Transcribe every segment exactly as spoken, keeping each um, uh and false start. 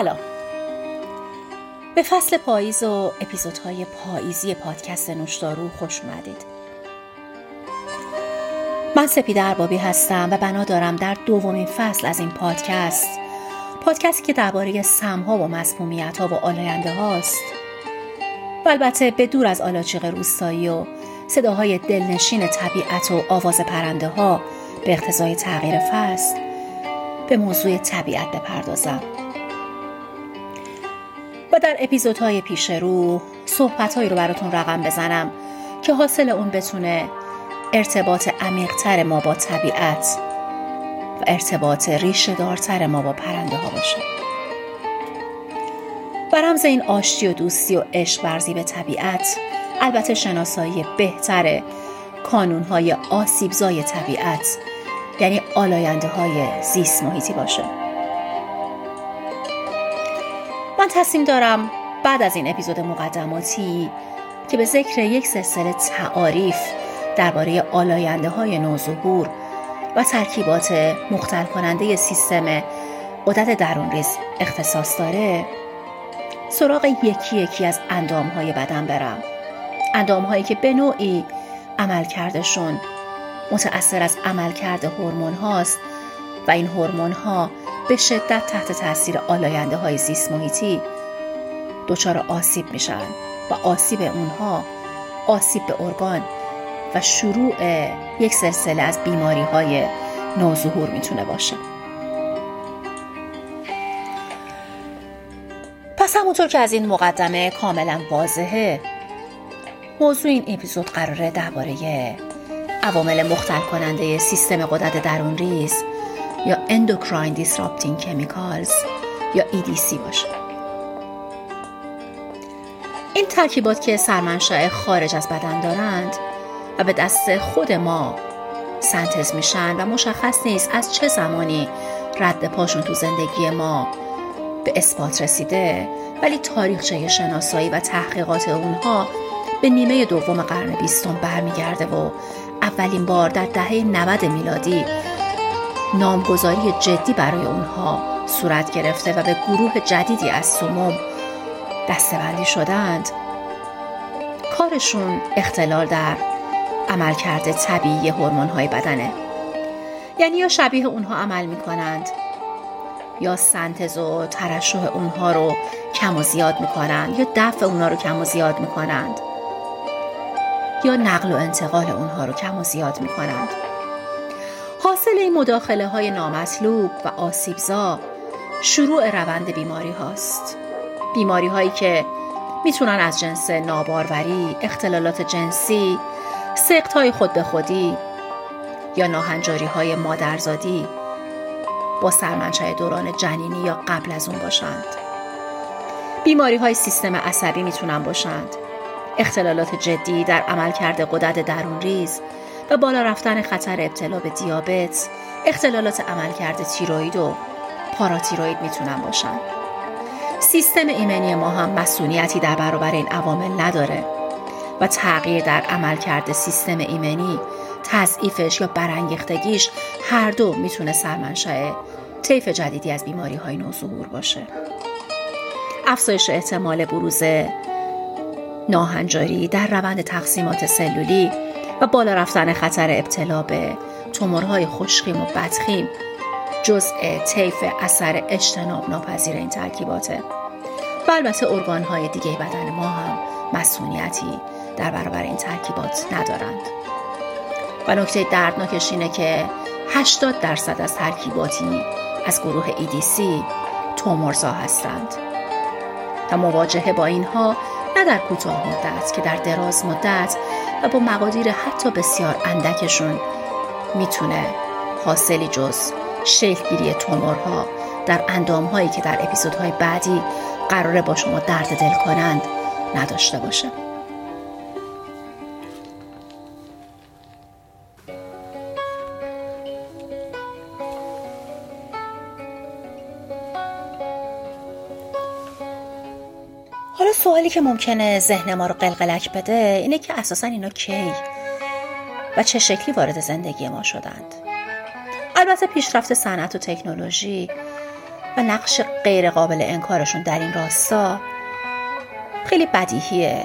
سلام، به فصل پاییز و اپیزودهای پاییزی پادکست نوشدارو خوش اومدید. من سپیده اربابی هستم و بنا دارم در دومین فصل از این پادکست، پادکستی که درباره سمها و مسمومیت‌ها و آلاینده هاست و البته به دور از آلاجیق روستایی و صداهای دلنشین طبیعت و آواز پرنده ها به اقتضای تغییر فصل، به موضوع طبیعت بپردازم. و در اپیزودهای پیش رو صحبتهایی رو براتون رقم بزنم که حاصل اون بتونه ارتباط عمیق‌تر ما با طبیعت و ارتباط ریشه دارتر ما با پرنده ها باشه. و رمز این آشتی و دوستی و عشق ورزی به طبیعت البته شناسایی بهتر کانونهای آسیبزای طبیعت، یعنی آلاینده های زیست محیطی باشه. من تصمیم دارم بعد از این اپیزود مقدماتی که به ذکر یک سلسله تعاریف درباره آلاینده‌های نوظهور و ترکیبات مختل کننده سیستم عدد درونریز اختصاص داره، سراغ یکی یکی از اندام‌های بدن برم. اندام‌هایی که به نوعی عملکردشون متأثر از عملکرد هورمون‌هاست و این هورمون‌ها به شدت تحت تاثیر آلاینده های زیست محیطی دچار آسیب میشن و آسیب اونها آسیب به ارگان و شروع یک سلسله از بیماری های نوظهور میتونه باشه. پس همونطور که از این مقدمه کاملا واضحه، موضوع این اپیزود قراره درباره عوامل مختل کننده سیستم غدد درون ریز یا Endocrine Disrupting Chemicals یا ای دی سی باشه. این ترکیبات که سرمنشأ خارج از بدن دارند و به دست خود ما سنتز میشن و مشخص نیست از چه زمانی رد پاشون تو زندگی ما به اثبات رسیده، ولی تاریخچه شناسایی و تحقیقات اونها به نیمه دوم قرن بیستم برمیگرده و اولین بار در دهه نود میلادی نامگذاری جدی برای اونها صورت گرفته و به گروه جدیدی از سموم دسته‌بندی شدند. کارشون اختلال در عملکرد طبیعی هورمون‌های بدنه، یعنی یا شبیه اونها عمل می‌کنند یا سنتز و ترشح اونها رو کم و زیاد می‌کنند یا دفع اونها رو کم و زیاد می‌کنند یا نقل و انتقال اونها رو کم و زیاد می‌کنند. حاصل این مداخله های نامطلوب و آسیبزا شروع روند بیماری هاست. بیماری هایی که میتونن از جنس ناباروری، اختلالات جنسی، سقط های خود به خودی یا ناهنجاری های مادرزادی با سرمنشأ دوران جنینی یا قبل از اون باشند. بیماری های سیستم عصبی میتونن باشند. اختلالات جدی در عملکرد غدد درون ریز و بالا رفتن خطر ابتلا به دیابت، اختلالات عملکرد تیروئید و پاراتیروئید میتونن باشن. سیستم ایمنی ما هم مسئولیتی در برابر این عوامل نداره و تغییر در عملکرد سیستم ایمنی، تضعیفش یا برانگیختگیش، هر دو میتونه سرمنشأ طیف جدیدی از بیماری‌های نوظهور باشه. افزایش احتمال بروز ناهنجاری در روند تقسیمات سلولی و بالا رفتن خطر ابتلا به تومورهای خوشخیم و بدخیم جزء طیف اثر اجتناب ناپذیر این ترکیباته. و البته ارگانهای دیگه بدن ما هم مسئولیتی در برابر این ترکیبات ندارند. و نکته دردناکش اینه که هشتاد درصد از ترکیباتی از گروه ای دی سی تومورزا هستند و مواجهه با اینها نه در کوتاه مدت که در دراز مدت و با مقادیر حتی بسیار اندکشون میتونه حاصلی جز شکلگیری تومورها در اندامهایی که در اپیزودهای بعدی قراره با شما درد دل کنند نداشته باشه. سوالی که ممکنه ذهن ما رو قلقلک بده اینه که اساساً اینا کی و چه شکلی وارد زندگی ما شدند. البته پیشرفت صنعت و تکنولوژی و نقش غیر قابل انکارشون در این راستا خیلی بدیهیه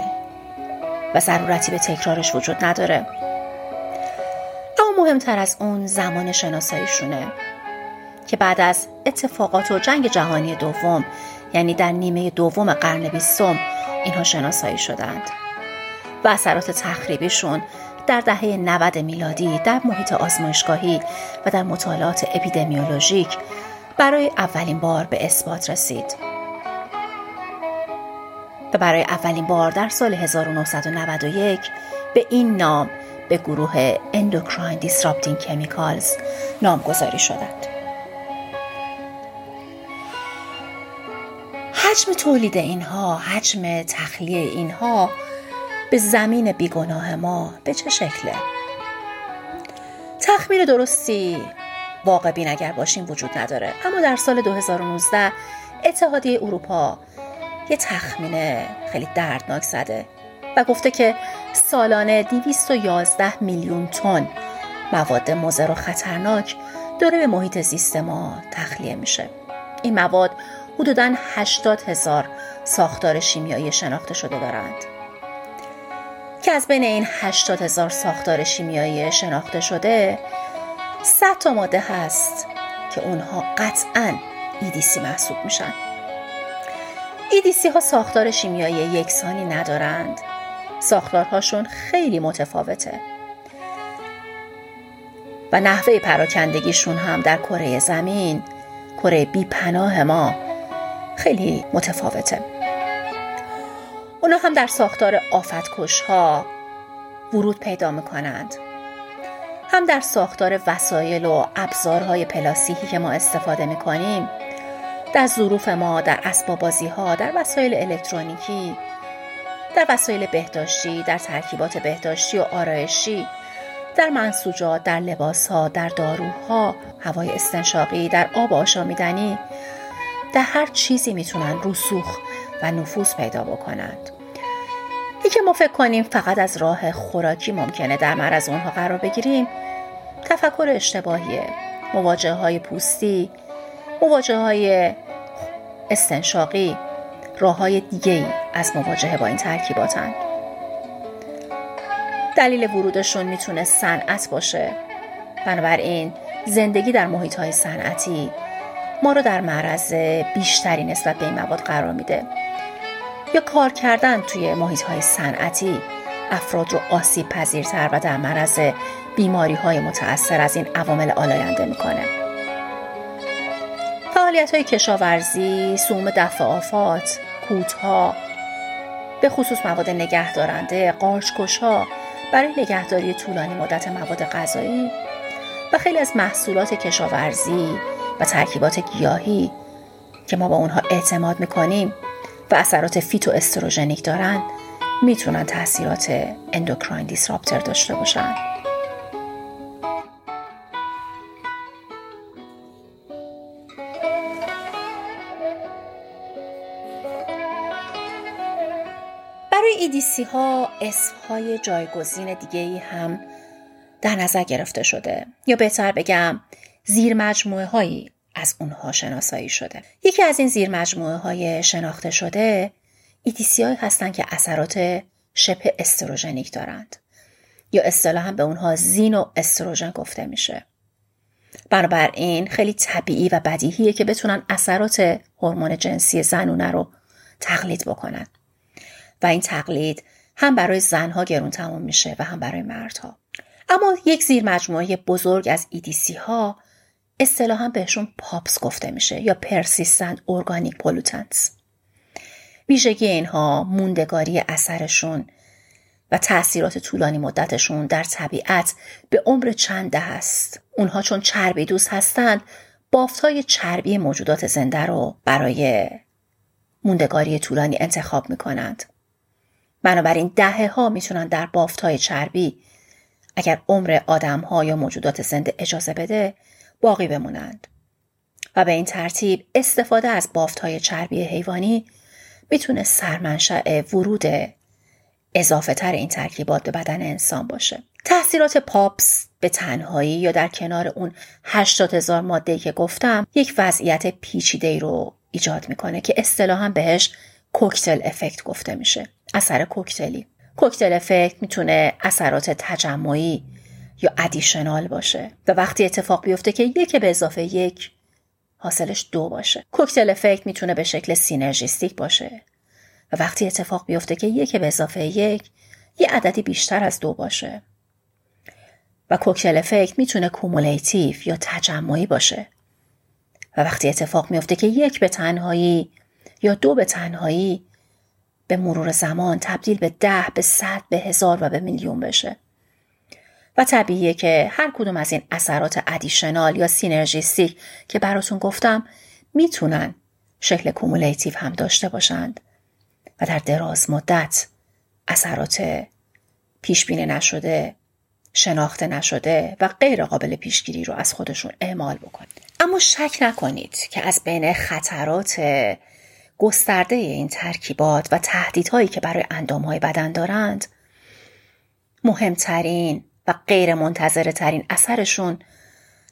و ضرورتی به تکرارش وجود نداره. اما مهمتر از اون زمان شناساییشونه که بعد از اتفاقات و جنگ جهانی دوم، یعنی در نیمه دوم قرن بیستم اینها شناسایی شدند و اثرات تخریبیشون در دهه نود میلادی در محیط آزمایشگاهی و در مطالعات اپیدمیولوژیک برای اولین بار به اثبات رسید و برای اولین بار در سال هزار و نهصد و نود و یک به این نام به گروه Endocrine Disrupting Chemicals نامگذاری شدند. حجم تولید اینها، حجم تخلیه اینها به زمین بیگناه ما به چه شکله؟ تخمین درستی واقع بین اگر باشیم وجود نداره، اما در سال دو هزار و نوزده اتحادیه اروپا یه تخمین خیلی دردناک زده و گفته که سالانه دویست و یازده میلیون تن مواد مضر و خطرناک داره به محیط زیست ما تخلیه میشه. این مواد حدوداً هشتاد هزار ساختار شیمیایی شناخته شده دارند که از بین این هشتاد هزار ساختار شیمیایی شناخته شده صد تا ماده هست که اونها قطعاً ای دی سی محسوب میشن. ای دی سی ها ساختار شیمیایی یکسانی ندارند، ساختارهاشون خیلی متفاوته و نحوه پراکندگیشون هم در کره زمین، کره بی پناه ما، خیلی متفاوته. اونا هم در ساختار آفتکش ها ورود پیدا میکنند، هم در ساختار وسایل و ابزارهای پلاستیکی که ما استفاده میکنیم، در ظروف ما، در اسباب بازی ها، در وسایل الکترونیکی، در وسایل بهداشتی، در ترکیبات بهداشتی و آرایشی، در منسوجات، در لباس‌ها، در داروها، هوای استنشاقی، در آب آشامیدنی، در هر چیزی میتونن رسوخ و نفوذ پیدا بکنند. این که ما فکر کنیم فقط از راه خوراکی ممکنه در معرض اونها قرار بگیریم، تفکر اشتباهیه. مواجهه‌های پوستی، مواجهه‌های استنشاقی، راه‌های دیگه‌ای از مواجهه با این ترکیباتن. دلیل ورودشون میتونه صنعت باشه. بنابراین زندگی در محیط‌های صنعتی ما رو در معرض بیشتری نسبت به این مواد قرار میده. یا کار کردن توی محیط‌های صنعتی افراد رو آسیب پذیرتر و در معرض بیماری‌های متأثر از این عوامل آلاینده میکنه. فعالیت‌های کشاورزی، سوم دفع آفات، کودها، به خصوص مواد نگهدارنده، قارچ‌کش‌ها برای نگهداری طولانی مدت مواد غذایی و خیلی از محصولات کشاورزی و ترکیبات گیاهی که ما با اونها اعتماد میکنیم و اثرات فیتو استروژنیک دارن، میتونن تاثیرات اندوکراین دیسراپتر داشته باشن. ای دی سی ها اسم‌های جایگزین دیگه‌ای هم در نظر گرفته شده، یا بهتر بگم زیر مجموعه هایی از اونها شناسایی شده. یکی از این زیر مجموعه های شناخته شده ای دی سی هایی هستن که اثرات شبه استروژنیک دارند، یا اصطلاحاً به اونها زینو استروژن گفته میشه. بنابراین خیلی طبیعی و بدیهیه که بتونن اثرات هورمون جنسی زنونه رو تقلید بکنن و این تقلید هم برای زنها گرون تمام میشه و هم برای مردها. اما یک زیر مجموعه بزرگ از ای دی سی ها اصطلاحاً بهشون پاپس گفته میشه، یا Persistent Organic Pollutants. ویژگی اینها موندگاری اثرشون و تأثیرات طولانی مدتشون در طبیعت به عمر چند دهه است. اونها چون چربی دوست هستند، بافت‌های چربی موجودات زنده رو برای موندگاری طولانی انتخاب میکنند. بنابراین دهه‌ها میتونن در بافت‌های چربی، اگر عمر آدم‌ها یا موجودات زنده اجازه بده، باقی بمونند و به این ترتیب استفاده از بافت‌های چربی حیوانی میتونه سرمنشأ ورود اضافه تر این ترکیبات به بدن انسان باشه. تاثیرات پاپس به تنهایی یا در کنار اون هشتاد هزار ماده‌ای که گفتم یک وضعیت پیچیده‌ای رو ایجاد میکنه که اصطلاحاً بهش کوکتل افکت گفته میشه. اثر کوکتلی. کوکتل افکت میتونه اثرات تجمعی یا ادیشنال باشه و وقتی اتفاق بیفته که یک به اضافه یک حاصلش دو باشه. کوکتل افکت میتونه به شکل سینرژیستیک باشه و وقتی اتفاق بیفته که یک به اضافه یک یه عددی بیشتر از دو باشه. و کوکتل افکت میتونه کومولتیو یا تجمعی باشه و وقتی اتفاق میفته که یک به تنهایی یا دو به تنهایی به مرور زمان تبدیل به ده، به صد، به هزار و به میلیون بشه. و طبیعیه که هر کدوم از این اثرات ادیشنال یا سینرژیستیک که براتون گفتم میتونن شکل کومولتیو هم داشته باشند و در دراز مدت اثرات پیش بینی نشده، شناخته نشده و غیر قابل پیشگیری رو از خودشون اعمال بکنید. اما شک نکنید که از بین خطرات گسترده این ترکیبات و تهدیدهایی که برای اندام‌های بدن دارند مهمترین و غیر منتظره ترین اثرشون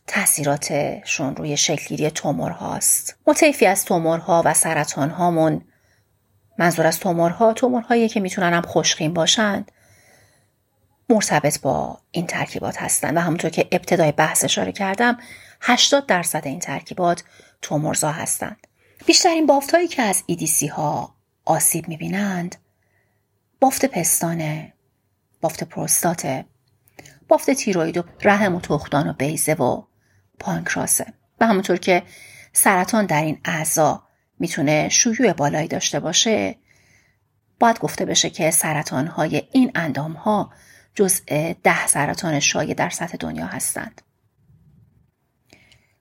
تاثیراتشون روی شکلگیری تومورهاست. ما طیفی از تومورها و سرطانهامون، منظور از تومورها تومورهایی که میتونن هم خوشخیم باشند، مرتبط با این ترکیبات هستند و همونطور که ابتدای بحث اشاره کردم هشتاد درصد این ترکیبات تومورزا هستند. بیشترین بافت‌هایی که از ای دی سی ها آسیب می‌بینند بافت پستانه، بافت پروستاته، بافت تیروید و رحم و تختان و بیضه و پانکراسه و همونطور که سرطان در این اعضا میتونه شیوع بالایی داشته باشه، باید گفته بشه که سرطان‌های این اندام‌ها جزء ده سرطان شایع در سطح دنیا هستند.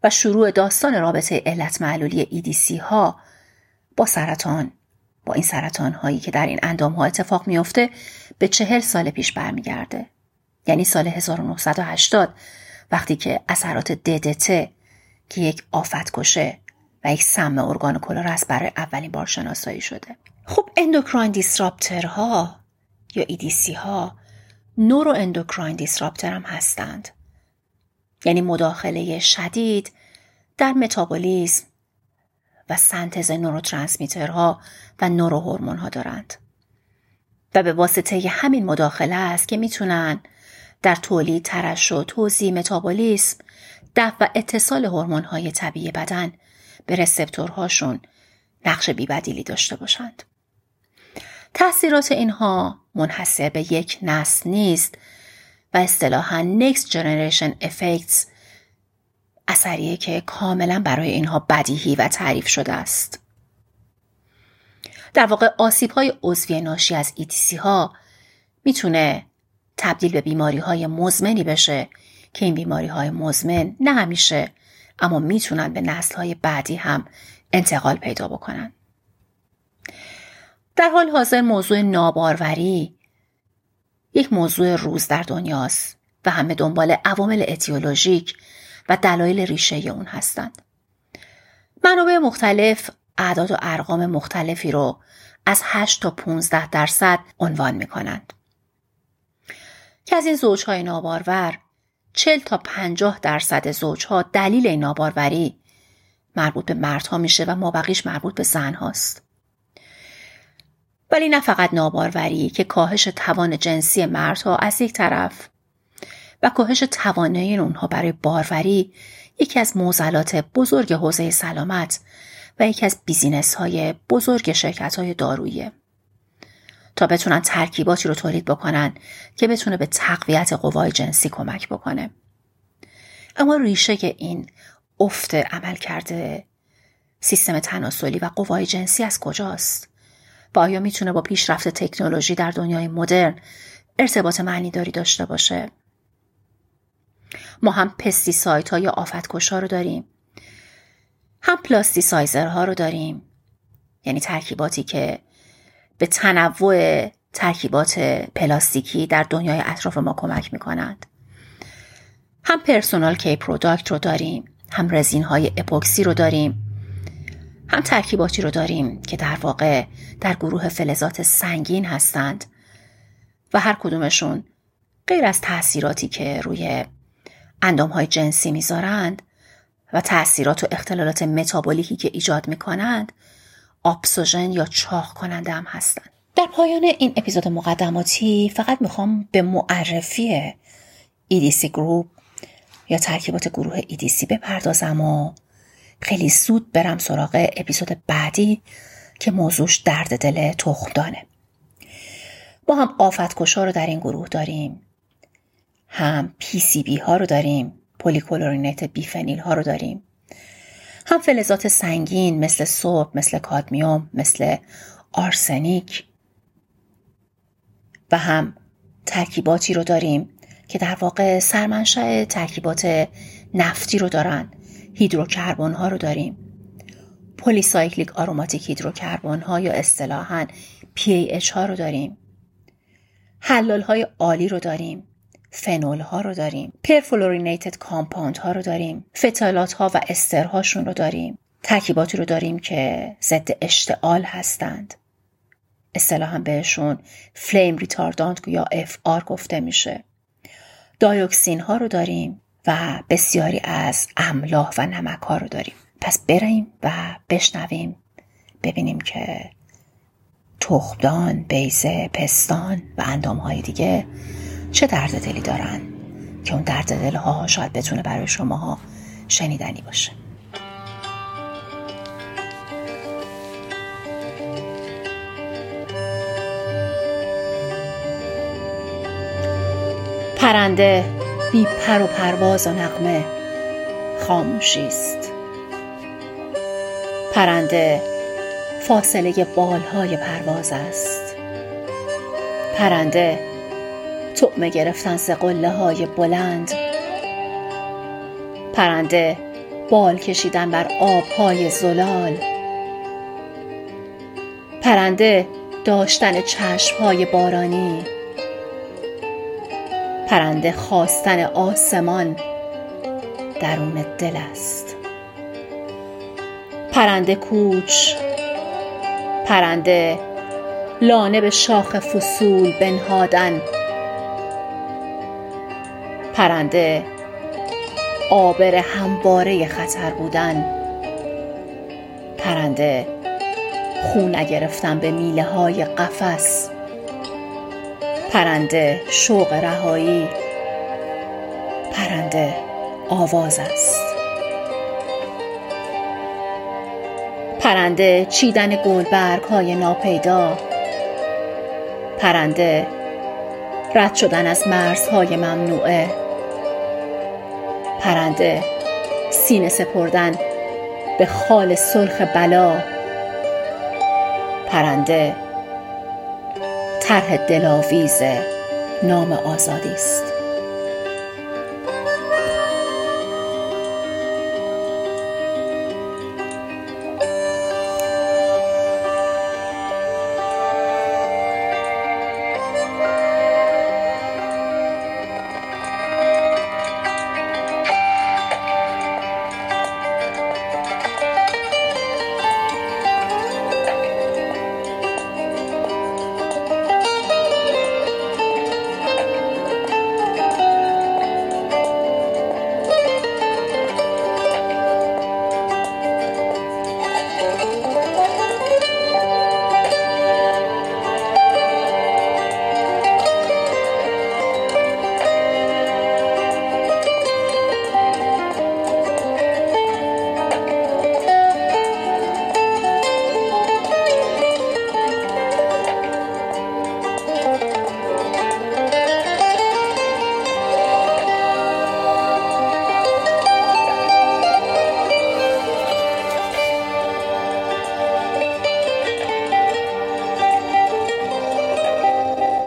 و شروع داستان رابطه علت معلولی ای دی سی ها با سرطان، با این سرطان هایی که در این اندام ها اتفاق میفته به چهل سال پیش برمیگرده. یعنی سال هزار و نهصد و هشتاد وقتی که اثرات دی دی تی که یک آفتکشه و یک سم ارگانوکلور است برای اولین بار شناسایی شده. خب اندوکراین دیسراپتر ها یا ای دی سی ها نورو اندوکراین دیسراپتر هم هستند. یعنی مداخله شدید در متابولیسم و سنتز نوروترانسمیترها و نوروهورمون‌ها دارند و به واسطه همین مداخله است که میتونن در تولید، ترشح و توزیع، متابولیسم، دفع و اتصال هورمون‌های طبیعی بدن به رسپتورهاشون نقش بی‌بدیلی داشته باشند. تأثیرات اینها منحصر به یک نسل نیست و اصطلاحاً next generation effects اثریه که کاملاً برای اینها بدیهی و تعریف شده است. در واقع آسیب‌های عضوی ناشی از ای تی سی ها میتونه تبدیل به بیماری‌های مزمنی بشه که این بیماری‌های مزمن نه همیشه اما میتونن به نسل‌های بعدی هم انتقال پیدا بکنن. در حال حاضر موضوع ناباروری یک موضوع روز در دنیاست و همه دنبال عوامل اتیولوژیک و دلایل ریشه اون هستند. منابع مختلف اعداد و ارقام مختلفی رو از هشت تا پانزده درصد عنوان می‌کنند که از این زوج‌های نابارور چهل تا پنجاه درصد زوج‌ها دلیل این ناباروری مربوط به مردها میشه و مابقیش مربوط به زن‌هاست. ولی نه فقط ناباروری که کاهش توان جنسی مردها از یک طرف و کاهش توانایی اونها برای باروری یکی از معضلات بزرگ حوزه سلامت و یکی از بیزینس‌های بزرگ شرکت‌های دارویی تا بتونن ترکیباتی رو تولید بکنن که بتونه به تقویت قوای جنسی کمک بکنه. اما ریشه که این افت عملکرد سیستم تناسلی و قوای جنسی از کجاست؟ و آیا میتونه با پیشرفت تکنولوژی در دنیای مدرن ارتباط معنیداری داشته باشه؟ ما هم پستیساید ها یا آفتکش ها رو داریم، هم پلاستیسایزر ها رو داریم، یعنی ترکیباتی که به تنوع ترکیبات پلاستیکی در دنیای اطراف ما کمک میکنند، هم پرسونال کی پروداکت رو داریم، هم رزین های اپوکسی رو داریم، هم ترکیباتی رو داریم که در واقع در گروه فلزات سنگین هستند و هر کدومشون غیر از تأثیراتی که روی اندامهای جنسی میذارند و تأثیرات و اختلالات متابولیکی که ایجاد میکنند، آبسوژن یا چاق کننده هم هستند. در پایان این اپیزود مقدماتی فقط میخوام به معرفی ای دی سی گروپ یا ترکیبات گروه ای دی سی بپردازم و خیلی زود برم سراغ اپیزود بعدی که موضوعش درد دل تخمدانه. ما هم آفتکش‌ها رو در این گروه داریم، هم پی سی بی ها رو داریم، پلیکلورینیت بیفنیل ها رو داریم، هم فلزات سنگین مثل سرب، مثل کادمیوم، مثل آرسنیک، و هم ترکیباتی رو داریم که در واقع سرمنشأ ترکیبات نفتی رو دارن. هیدروکربن ها رو داریم، پلیسایکلیک آروماتیک هیدروکربن ها یا اصطلاحاً پی ای اچ ها رو داریم، حلال های آلی رو داریم، فنول ها رو داریم، پرفلورینیتد کامپاند ها رو داریم، فتالات ها و استر هاشون رو داریم، ترکیباتی رو داریم که ضد اشتعال هستند، اصطلاحاً بهشون فلیم ریتاردانت یا اف آر گفته میشه، دایوکسین ها رو داریم و بسیاری از املاح و نمک ها رو داریم. پس بریم و بشنویم ببینیم که تخمدان، بیضه، پستان و اندام‌های دیگه چه درد دلی دارن که اون درد دل‌ها شاید بتونه برای شماها شنیدنی باشه. پرنده بی پر و پرواز و نغمه خاموشیست. پرنده فاصله بالهای پرواز است. پرنده طعمه گرفتن ز قله های بلند. پرنده بال کشیدن بر آبهای زلال. پرنده داشتن چشمهای بارانی. پرنده خواستن آسمان درون دل است. پرنده کوچ، پرنده لانه به شاخ فصول بنهادن. پرنده عابر همواره خطر بودن. پرنده خون گرفتن به میله های قفس. پرنده شوق رهایی. پرنده آواز است. پرنده چیدن گلبرگ های ناپیدا. پرنده رد شدن از مرزهای ممنوعه. پرنده سینه سپردن به خال سرخ بلا. پرنده طرح دلاویز نام آزادی است.